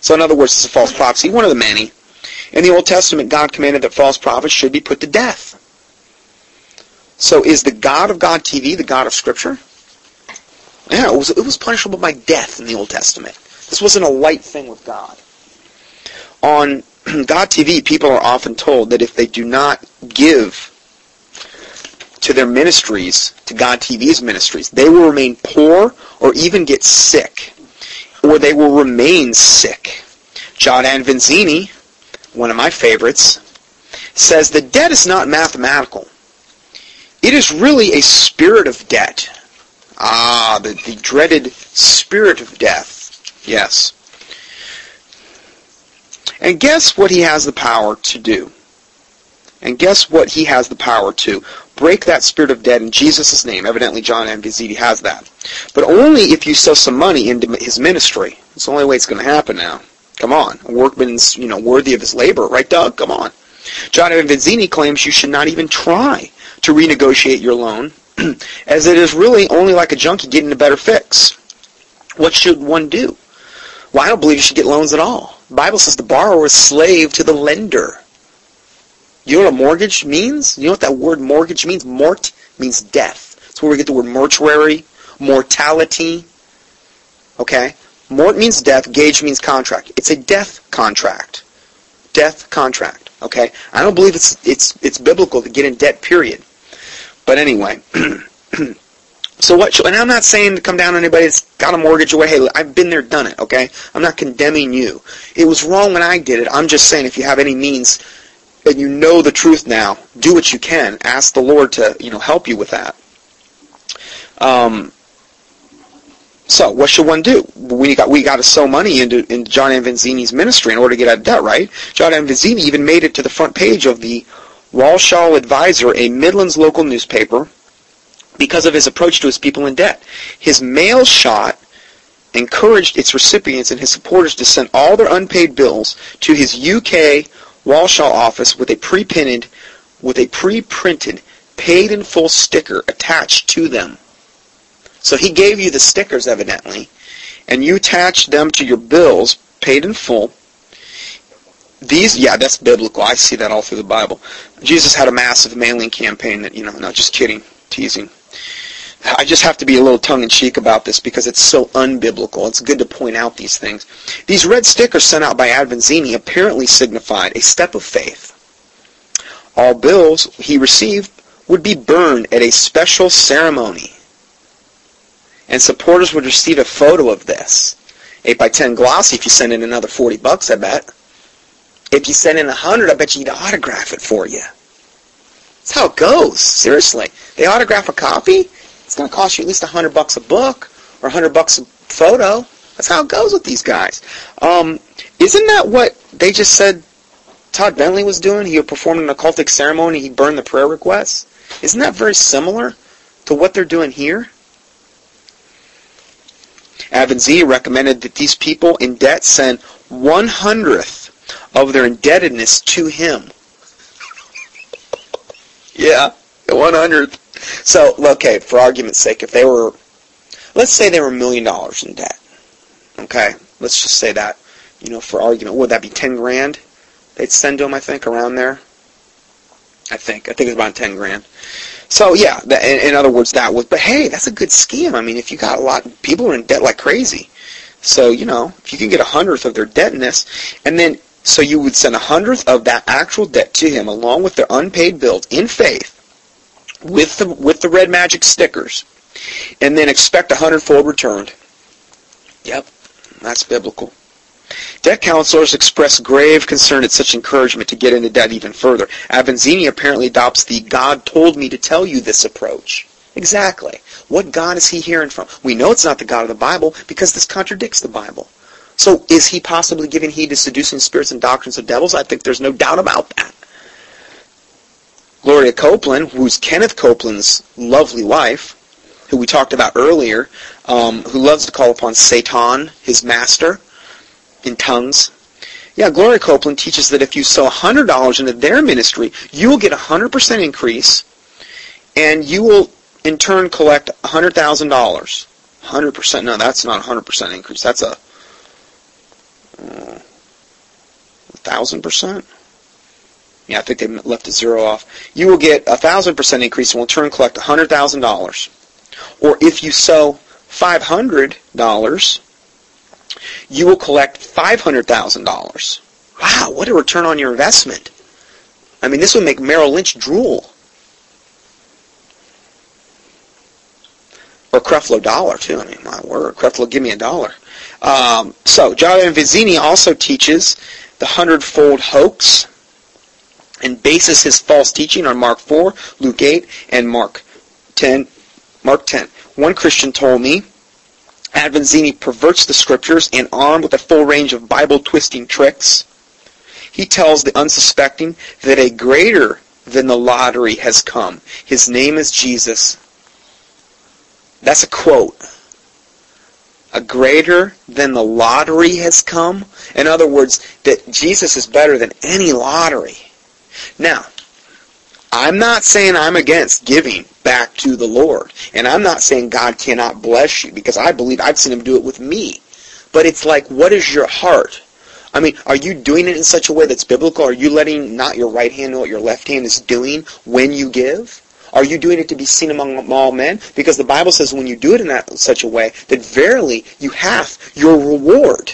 So in other words, it's a false prophecy, one of the many. In the Old Testament, God commanded that false prophets should be put to death. So is the God of God TV the God of Scripture? Yeah, it was punishable by death in the Old Testament. This wasn't a light thing with God. On God TV, people are often told that if they do not give to their ministries, to God TV's ministries, they will remain poor or even get sick. Or they will remain sick. John Avanzini, one of my favorites, says the debt is not mathematical. It is really a spirit of debt. Ah, the dreaded spirit of death. Yes. And guess what he has the power to do? And guess what he has the power to? Break that spirit of debt in Jesus' name. Evidently, John Avanzini has that. But only if you sow some money into his ministry. It's the only way it's going to happen now. Come on. A workman's, worthy of his labor. Right, Doug? Come on. John Avanzini claims you should not even try to renegotiate your loan, as it is really only like a junkie getting a better fix. What should one do? Well, I don't believe you should get loans at all. The Bible says the borrower is slave to the lender. You know what a mortgage means? You know what that word mortgage means? Mort means death. That's where we get the word mortuary, mortality. Okay? Mort means death, gage means contract. It's a death contract. Death contract. Okay? I don't believe it's biblical to get in debt, period. But anyway. So what? And I'm not saying to come down on anybody that's got a mortgage away. Hey, I've been there, done it, okay? I'm not condemning you. It was wrong when I did it. I'm just saying if you have any means and you know the truth now, do what you can. Ask the Lord to, help you with that. So what should one do? We got to sow money into John Avanzini's ministry in order to get out of debt, right? John Avanzini even made it to the front page of the Walsall Advisor, a Midlands local newspaper, because of his approach to his people in debt. His mail shot encouraged its recipients and his supporters to send all their unpaid bills to his UK Walsall office with a pre-printed paid in full sticker attached to them. So he gave you the stickers, evidently, and you attached them to your bills paid in full. That's biblical. I see that all through the Bible. Jesus had a massive mailing campaign that, no, just kidding, teasing. I just have to be a little tongue-in-cheek about this because it's so unbiblical. It's good to point out these things. These red stickers sent out by Avanzini apparently signified a step of faith. All bills he received would be burned at a special ceremony. And supporters would receive a photo of this. 8x10 glossy if you send in another $40, I bet. If you send in 100, I bet you'd autograph it for you. That's how it goes, seriously. They autograph a copy? It's going to cost you at least $100 a book or $100 a photo. That's how it goes with these guys. Isn't that what they just said Todd Bentley was doing? He performed an occultic ceremony. He burned the prayer requests. Isn't that very similar to what they're doing here? Avanzini recommended that these people in debt send 1/100th of their indebtedness to him. Yeah, 1/100th. So, okay, for argument's sake, if they were, let's say they were $1 million in debt, okay? Let's just say that, for argument, would that be 10 grand? They'd send to them, I think, around there. I think it's about 10 grand. So, yeah, in other words, that was, but hey, that's a good scheme. I mean, if you got a lot, people are in debt like crazy. So, if you can get 1/100th of their debtness, and then, so you would send 1/100th of that actual debt to him, along with their unpaid bills, in faith, with the red magic stickers, and then expect 100-fold returned. Yep, that's biblical. Debt counselors express grave concern at such encouragement to get into debt even further. Avanzini apparently adopts the God told me to tell you this approach. Exactly. What God is he hearing from? We know it's not the God of the Bible because this contradicts the Bible. So is he possibly giving heed to seducing spirits and doctrines of devils? I think there's no doubt about that. Gloria Copeland, who's Kenneth Copeland's lovely wife, who we talked about earlier, who loves to call upon Satan, his master, in tongues, Yeah, Gloria Copeland teaches that if you sow $100 into their ministry, you will get a 100% increase, and you will in turn collect $100,000. 100%? No, that's not a 100% increase. That's a 1,000%. Yeah, I think they left a zero off. You will get a 1,000% increase and will in turn collect $100,000. Or if you sow $500, you will collect $500,000. Wow, what a return on your investment. I mean, this would make Merrill Lynch drool. Or Creflo Dollar, too. I mean, my word. Creflo, give me a dollar. So, John Avanzini also teaches the 100-fold hoax and bases his false teaching on Mark 4, Luke 8, and Mark 10. Mark 10. One Christian told me, Avanzini perverts the scriptures and armed with a full range of Bible-twisting tricks, he tells the unsuspecting that a greater than the lottery has come. His name is Jesus. That's a quote. A greater than the lottery has come. In other words, that Jesus is better than any lottery. Now, I'm not saying I'm against giving back to the Lord. And I'm not saying God cannot bless you, because I believe I've seen Him do it with me. But it's like, what is your heart? I mean, are you doing it in such a way that's biblical? Are you letting not your right hand know what your left hand is doing when you give? Are you doing it to be seen among all men? Because the Bible says when you do it in that such a way, that verily you have your reward.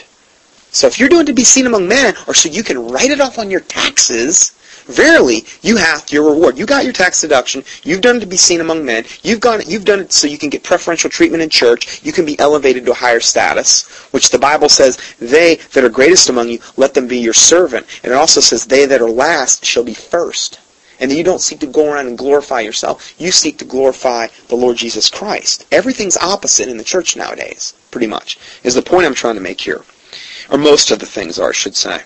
So if you're doing it to be seen among men, or so you can write it off on your taxes, verily you have your reward. You got your tax deduction. You've done it to be seen among men. You've done it so you can get preferential treatment in church. You can be elevated to a higher status, which the Bible says, they that are greatest among you, let them be your servant. And it also says, they that are last shall be first. And that you don't seek to go around and glorify yourself. You seek to glorify the Lord Jesus Christ. Everything's opposite in the church nowadays, pretty much, is the point I'm trying to make here. Or most of the things are, I should say.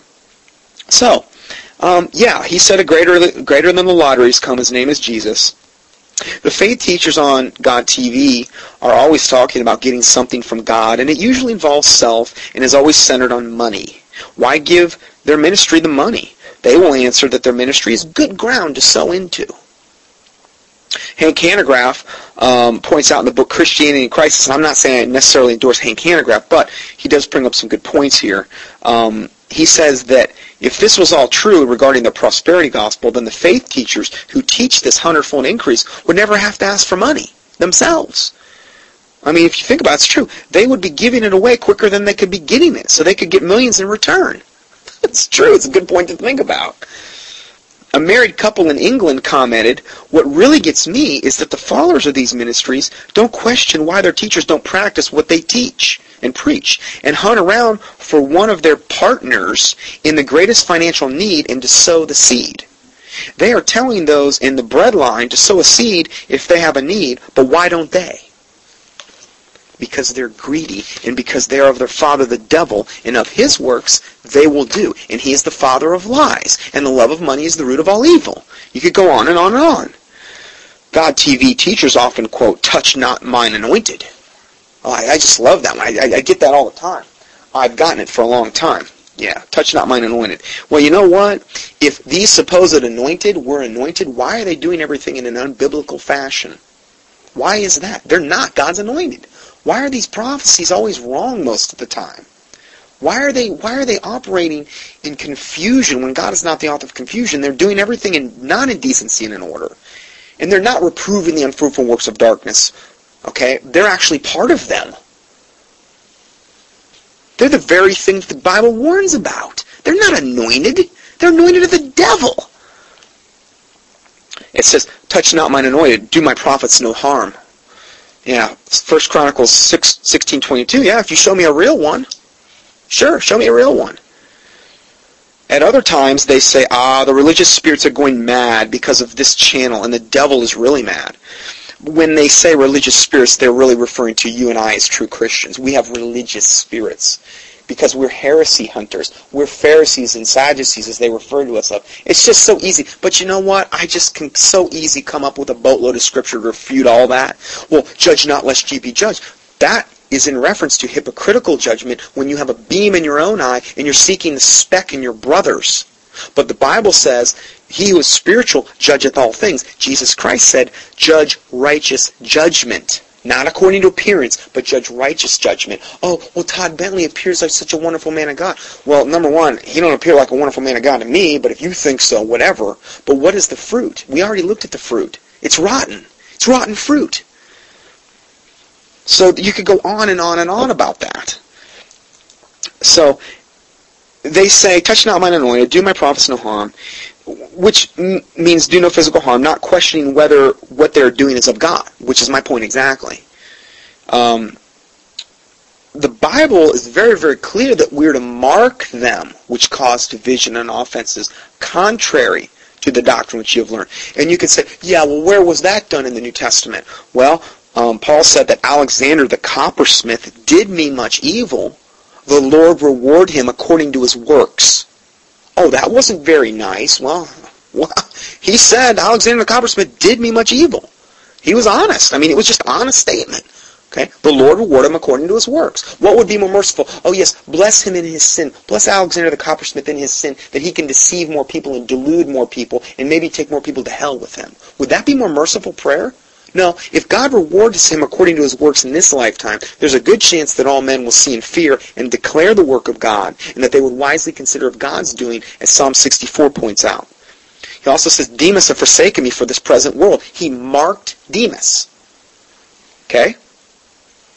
So, yeah, he said a greater than the lottery's come. His name is Jesus. The faith teachers on God TV are always talking about getting something from God, and it usually involves self and is always centered on money. Why give their ministry the money? They will answer that their ministry is good ground to sow into. Hank Hanegraaff points out in the book Christianity in Crisis, and I'm not saying I necessarily endorse Hank Hanegraaff, but he does bring up some good points here. He says that if this was all true regarding the prosperity gospel, then the faith teachers who teach this 100-fold increase would never have to ask for money themselves. I mean, if you think about it, it's true. They would be giving it away quicker than they could be getting it, so they could get millions in return. It's true. It's a good point to think about. A married couple in England commented, what really gets me is that the followers of these ministries don't question why their teachers don't practice what they teach and preach and hunt around for one of their partners in the greatest financial need and to sow the seed. They are telling those in the breadline to sow a seed if they have a need, but why don't they? Because they're greedy, and because they are of their father the devil, and of his works they will do. And he is the father of lies, and the love of money is the root of all evil. You could go on and on and on. God TV teachers often quote, touch not mine anointed. Oh, I just love that one. I get that all the time. I've gotten it for a long time. Yeah, touch not mine anointed. Well, you know what? If these supposed anointed were anointed, why are they doing everything in an unbiblical fashion? Why is that? They're not God's anointed. Why are these prophecies always wrong most of the time? Why are they operating in confusion when God is not the author of confusion? They're doing everything in not in decency and in order. And they're not reproving the unfruitful works of darkness. Okay? They're actually part of them. They're the very thing that the Bible warns about. They're not anointed. They're anointed of the devil. It says, touch not mine anointed, do my prophets no harm. Yeah, 1 Chronicles 16:22. Yeah, if you show me a real one, sure, show me a real one. At other times, they say, the religious spirits are going mad because of this channel, and the devil is really mad. When they say religious spirits, they're really referring to you and I as true Christians. We have religious spirits because we're heresy hunters. We're Pharisees and Sadducees, as they refer to us. It's just so easy. But you know what? I just can so easy come up with a boatload of scripture to refute all that. Well, judge not lest ye be judged. That is in reference to hypocritical judgment when you have a beam in your own eye and you're seeking the speck in your brother's. But the Bible says, he who is spiritual judgeth all things. Jesus Christ said, judge righteous judgment. Not according to appearance, but judge righteous judgment. Oh, well, Todd Bentley appears like such a wonderful man of God. Well, number one, he don't appear like a wonderful man of God to me, but if you think so, whatever. But what is the fruit? We already looked at the fruit. It's rotten. It's rotten fruit. So you could go on and on and on about that. So they say, touch not mine anointed, do my prophets no harm, which means do no physical harm, not questioning whether what they're doing is of God, which is my point exactly. The Bible is very, very clear that we're to mark them which cause division and offenses contrary to the doctrine which you have learned. And you could say, yeah, well, where was that done in the New Testament? Well, Paul said that Alexander the Coppersmith did me much evil. The Lord reward him according to his works. Oh, that wasn't very nice. Well, he said, Alexander the Coppersmith did me much evil. He was honest. I mean, it was just an honest statement. Okay? The Lord reward him according to his works. What would be more merciful? Oh, yes, bless him in his sin. Bless Alexander the Coppersmith in his sin, that he can deceive more people and delude more people and maybe take more people to hell with him. Would that be more merciful prayer? No, if God rewards him according to his works in this lifetime, there's a good chance that all men will see and fear and declare the work of God, and that they would wisely consider of God's doing, as Psalm 64 points out. He also says, Demas have forsaken me for this present world. He marked Demas. Okay?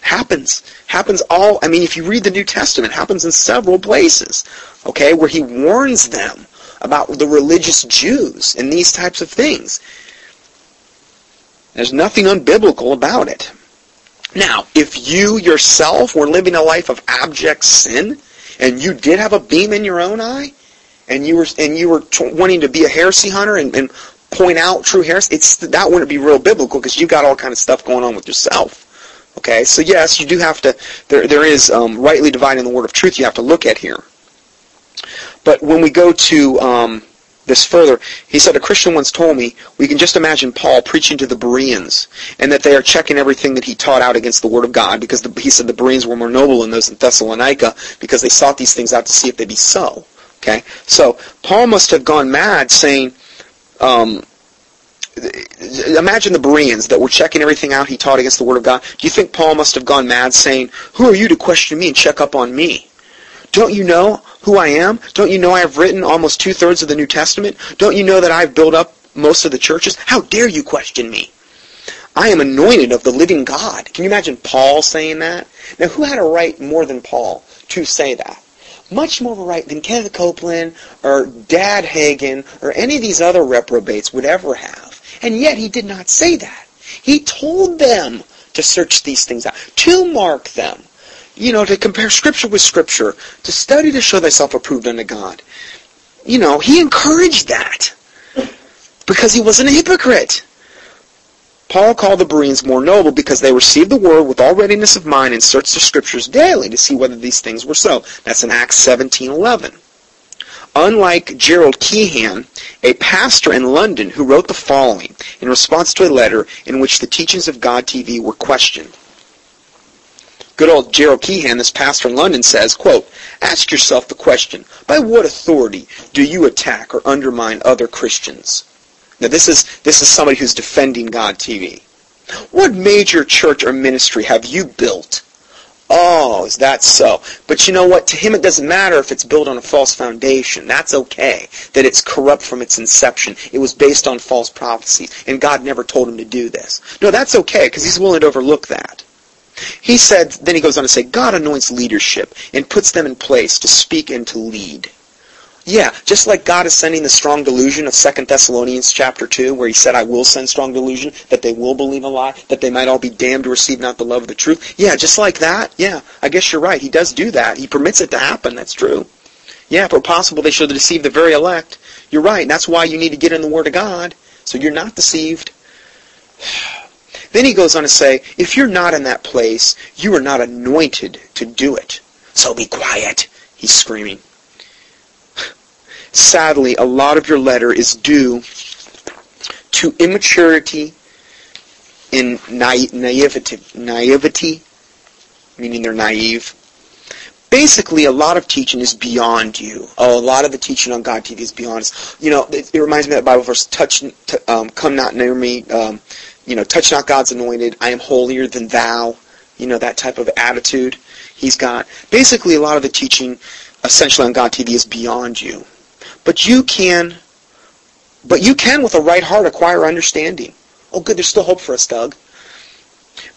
Happens. Happens all, I mean, if you read the New Testament, it happens in several places, okay, where he warns them about the religious Jews and these types of things. There's nothing unbiblical about it. Now, if you yourself were living a life of abject sin, and you did have a beam in your own eye, and you were wanting to be a heresy hunter and point out true heresy, that wouldn't be real biblical because you got all kind of stuff going on with yourself. Okay, so yes, you do have to. There is rightly dividing the word of truth. You have to look at here. But when we go to this further, he said, a Christian once told me, we can just imagine Paul preaching to the Bereans, and that they are checking everything that he taught out against the Word of God, because he said the Bereans were more noble than those in Thessalonica, because they sought these things out to see if they be so. Okay, so Paul must have gone mad saying, imagine the Bereans that were checking everything out he taught against the Word of God. Do you think Paul must have gone mad saying, who are you to question me and check up on me? Don't you know who I am? Don't you know I have written almost 2/3 of the New Testament? Don't you know that I have built up most of the churches? How dare you question me? I am anointed of the living God. Can you imagine Paul saying that? Now, who had a right more than Paul to say that? Much more of a right than Kenneth Copeland or Dad Hagin or any of these other reprobates would ever have. And yet he did not say that. He told them to search these things out, to mark them. You know, to compare Scripture with Scripture, to study to show thyself approved unto God. You know, he encouraged that because he wasn't a hypocrite. Paul called the Bereans more noble because they received the word with all readiness of mind and searched the Scriptures daily to see whether these things were so. That's in Acts 17:11. Unlike Gerald Keehan, a pastor in London who wrote the following in response to a letter in which the teachings of God TV were questioned. Good old Gerald Keehan, this pastor in London, says, quote, ask yourself the question, by what authority do you attack or undermine other Christians? Now this is somebody who's defending God TV. What major church or ministry have you built? Oh, is that so? But you know what? To him it doesn't matter if it's built on a false foundation. That's okay. That it's corrupt from its inception. It was based on false prophecies. And God never told him to do this. No, that's okay because he's willing to overlook that. He said, then he goes on to say, God anoints leadership and puts them in place to speak and to lead. Yeah, just like God is sending the strong delusion of 2 Thessalonians chapter 2, where he said, I will send strong delusion, that they will believe a lie, that they might all be damned to receive not the love of the truth. Yeah, just like that, yeah, I guess you're right. He does do that. He permits it to happen. That's true. Yeah, if it were possible, they should deceive the very elect. You're right. That's why you need to get in the Word of God, so you're not deceived. Then he goes on to say, if you're not in that place, you are not anointed to do it. So be quiet, he's screaming. Sadly, a lot of your letter is due to immaturity and naivety meaning they're naive. Basically, a lot of teaching is beyond you. Oh, a lot of the teaching on God TV is beyond us. You know, it reminds me of that Bible verse, come not near me, touch not God's anointed, I am holier than thou, that type of attitude he's got. Basically, a lot of the teaching essentially on God TV is beyond you. But you can, with a right heart, acquire understanding. Oh, good, there's still hope for us, Doug.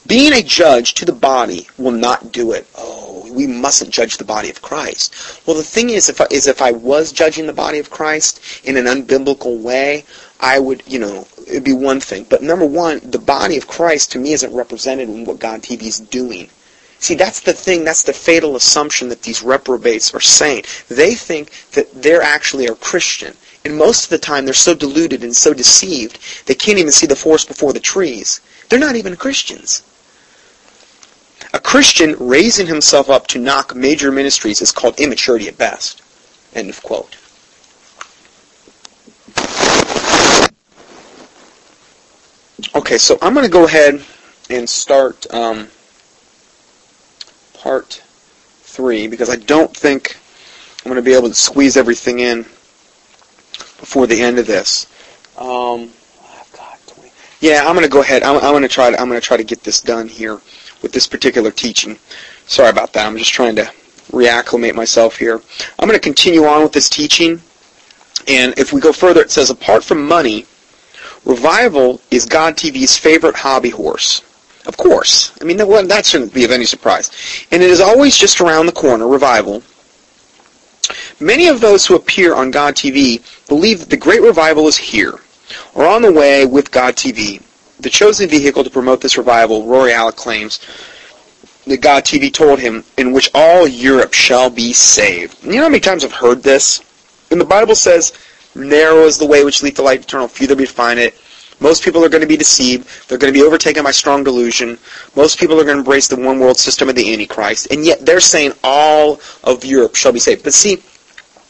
Being a judge to the body will not do it. Oh, we mustn't judge the body of Christ. Well, the thing is, if I was judging the body of Christ in an unbiblical way, I would, it'd be one thing. But number one, the body of Christ to me isn't represented in what God TV is doing. See, that's the thing, that's the fatal assumption that these reprobates are saying. They think that they're actually a Christian. And most of the time, they're so deluded and so deceived, they can't even see the forest before the trees. They're not even Christians. A Christian raising himself up to knock major ministries is called immaturity at best. End of quote. Okay, so I'm going to go ahead and start part 3, because I don't think I'm going to be able to squeeze everything in before the end of this. I'm going to go ahead. I'm going to try to get this done here with this particular teaching. Sorry about that. I'm just trying to reacclimate myself here. I'm going to continue on with this teaching, and if we go further, it says, apart from money, revival is God TV's favorite hobby horse. Of course. I mean, that shouldn't be of any surprise. And it is always just around the corner, revival. Many of those who appear on God TV believe that the great revival is here, or on the way with God TV. The chosen vehicle to promote this revival, Rory Alec claims, that God TV told him, in which all Europe shall be saved. You know how many times I've heard this? And the Bible says, narrow is the way which leads to life eternal, few there be find it. Most people are going to be deceived. They're going to be overtaken by strong delusion. Most people are going to embrace the one world system of the Antichrist. And yet they're saying all of Europe shall be saved. But see,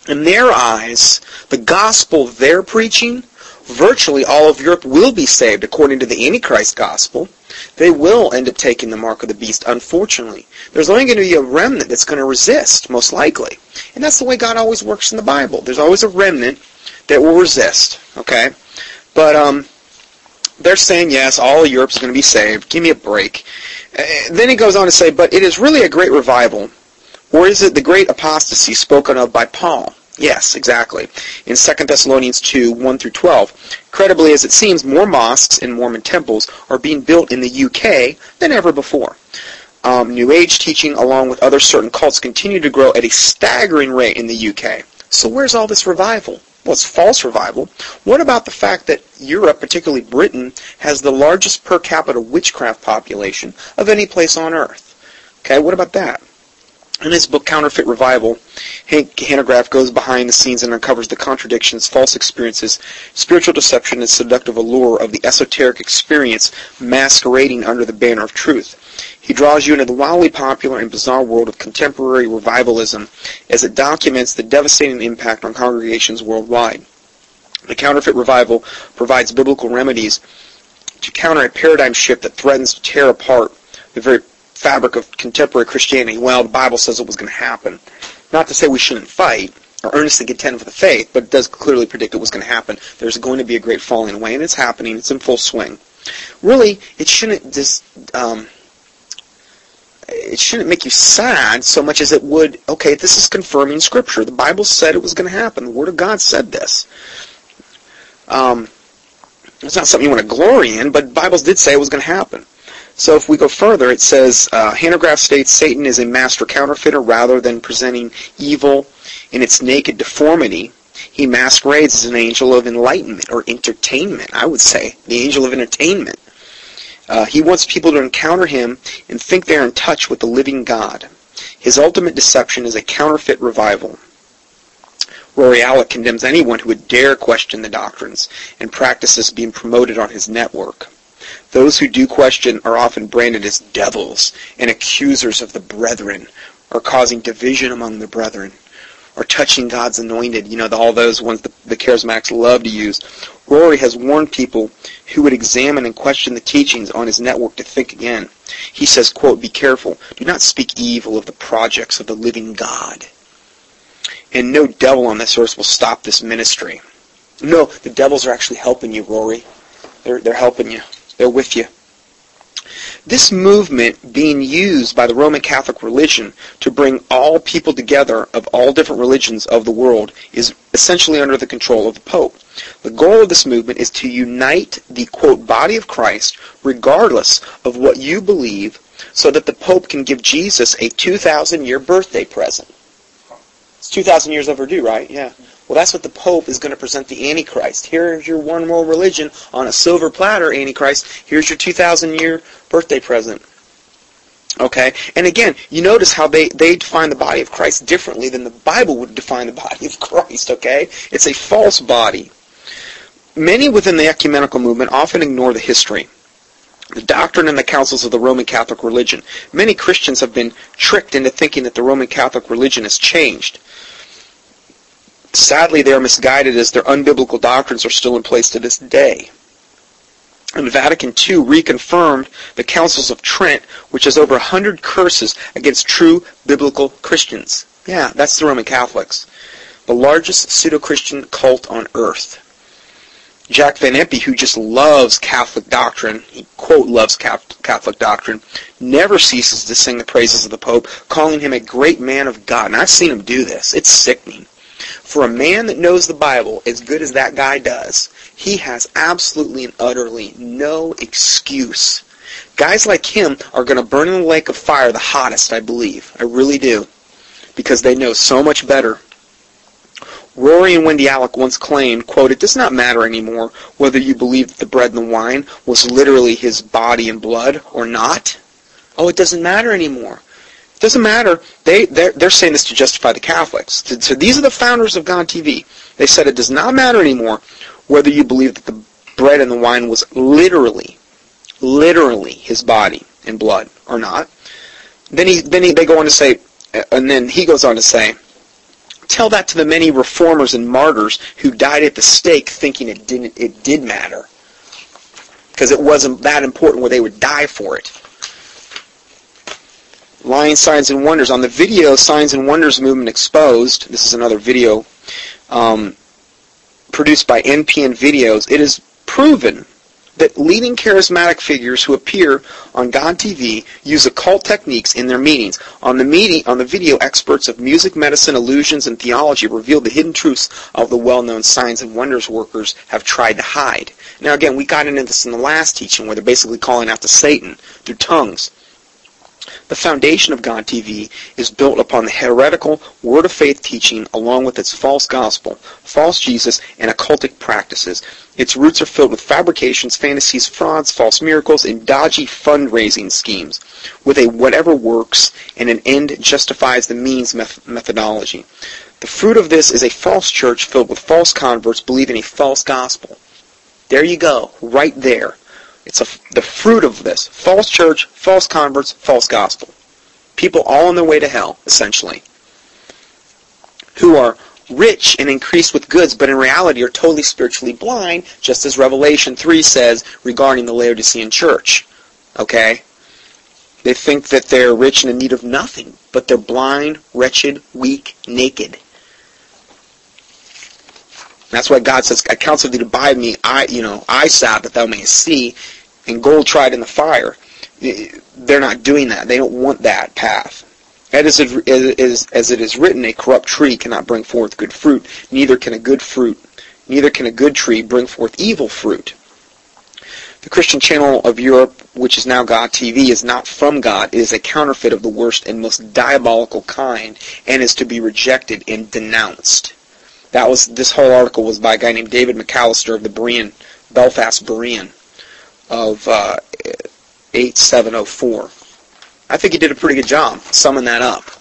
in their eyes, the gospel they're preaching, virtually all of Europe will be saved according to the Antichrist gospel. They will end up taking the mark of the beast, unfortunately. There's only going to be a remnant that's going to resist, most likely. And that's the way God always works in the Bible. There's always a remnant that will resist, okay? But they're saying, yes, all of Europe is going to be saved. Give me a break. Then he goes on to say, but it is really a great revival. Or is it the great apostasy spoken of by Paul? Yes, exactly. In 2 Thessalonians 2, 1-12, credibly as it seems, more mosques and Mormon temples are being built in the UK than ever before. New Age teaching, along with other certain cults, continue to grow at a staggering rate in the UK. So where's all this revival? Well, it's false revival. What about the fact that Europe, particularly Britain, has the largest per capita witchcraft population of any place on earth? Okay, what about that? In his book, Counterfeit Revival, Hank Hanegraaff goes behind the scenes and uncovers the contradictions, false experiences, spiritual deception, and seductive allure of the esoteric experience masquerading under the banner of truth. He draws you into the wildly popular and bizarre world of contemporary revivalism as it documents the devastating impact on congregations worldwide. The Counterfeit Revival provides biblical remedies to counter a paradigm shift that threatens to tear apart the very fabric of contemporary Christianity. Well, the Bible says it was going to happen. Not to say we shouldn't fight or earnestly contend for the faith, but it does clearly predict it was going to happen. There's going to be a great falling away, and it's happening. It's in full swing. Really, it shouldn't just it shouldn't make you sad so much as it would. Okay, this is confirming Scripture. The Bible said it was going to happen. The Word of God said this. It's not something you want to glory in, but Bibles did say it was going to happen. So if we go further, it says, Hanegraaff states Satan is a master counterfeiter. Rather than presenting evil in its naked deformity, he masquerades as an angel of enlightenment or entertainment, I would say. The angel of entertainment. He wants people to encounter him and think they're in touch with the living God. His ultimate deception is a counterfeit revival. Rory Alec condemns anyone who would dare question the doctrines and practices being promoted on his network. Those who do question are often branded as devils and accusers of the brethren, or causing division among the brethren. or touching God's anointed, you know, all those ones the charismatics love to use. Rory has warned people who would examine and question the teachings on his network to think again. He says, quote, "Be careful. Do not speak evil of the projects of the living God. And no devil on this earth will stop this ministry." No, the devils are actually helping you, Rory. They're helping you. They're with you. This movement being used by the Roman Catholic religion to bring all people together of all different religions of the world is essentially under the control of the Pope. The goal of this movement is to unite the, quote, body of Christ regardless of what you believe so that the Pope can give Jesus a 2,000-year birthday present. It's 2,000 years overdue, right? Yeah. Well, that's what the Pope is going to present the Antichrist. Here's your one world religion on a silver platter, Antichrist. Here's your 2,000-year birthday present. Okay? And again, you notice how they define the body of Christ differently than the Bible would define the body of Christ, okay? It's a false body. Many within the ecumenical movement often ignore the history, the doctrine and the counsels of the Roman Catholic religion. Many Christians have been tricked into thinking that the Roman Catholic religion has changed. Sadly, they are misguided as their unbiblical doctrines are still in place to this day. And Vatican II reconfirmed the councils of Trent, which has over 100 curses against true biblical Christians. Yeah, that's the Roman Catholics, the largest pseudo-Christian cult on earth. Jack Van Impe, who just loves Catholic doctrine, he, quote, loves Catholic doctrine, never ceases to sing the praises of the Pope, calling him a great man of God. And I've seen him do this. It's sickening. For a man that knows the Bible as good as that guy does, he has absolutely and utterly no excuse. Guys like him are going to burn in the lake of fire the hottest, I believe. I really do. Because they know so much better. Rory and Wendy Alec once claimed, quote, "It does not matter anymore whether you believe that the bread and the wine was literally his body and blood or not." Oh, it doesn't matter anymore. It doesn't matter. They're saying this to justify the Catholics. So these are the founders of God TV. They said it does not matter anymore whether you believe that the bread and the wine was literally his body and blood or not. Then he goes on to say, "Tell that to the many reformers and martyrs who died at the stake thinking it did matter because it wasn't that important where they would die for it." Lying signs and wonders. On the video Signs and Wonders Movement Exposed, this is another video produced by NPN Videos, it is proven that leading charismatic figures who appear on God TV use occult techniques in their meetings. On the video, experts of music, medicine, illusions, and theology reveal the hidden truths of the well-known signs and wonders workers have tried to hide. Now again, we got into this in the last teaching where they're basically calling out to Satan through tongues. The foundation of God TV is built upon the heretical Word of Faith teaching along with its false gospel, false Jesus, and occultic practices. Its roots are filled with fabrications, fantasies, frauds, false miracles, and dodgy fundraising schemes with a whatever works and an end justifies the means methodology. The fruit of this is a false church filled with false converts believing a false gospel. There you go, right there. It's the fruit of this. False church, false converts, false gospel. People all on their way to hell, essentially, who are rich and increased with goods, but in reality are totally spiritually blind, just as Revelation 3 says regarding the Laodicean church. Okay? They think that they're rich and in need of nothing, but they're blind, wretched, weak, naked. That's why God says, "I counsel thee to buy me, I sat that thou mayest see, and gold tried in the fire." They're not doing that. They don't want that path. As it is written, "A corrupt tree cannot bring forth good fruit, neither can a good tree bring forth evil fruit." The Christian Channel of Europe, which is now God TV, is not from God. It is a counterfeit of the worst and most diabolical kind, and is to be rejected and denounced. This whole article was by a guy named David McAllister of the Belfast Berean of 8704. I think he did a pretty good job summing that up.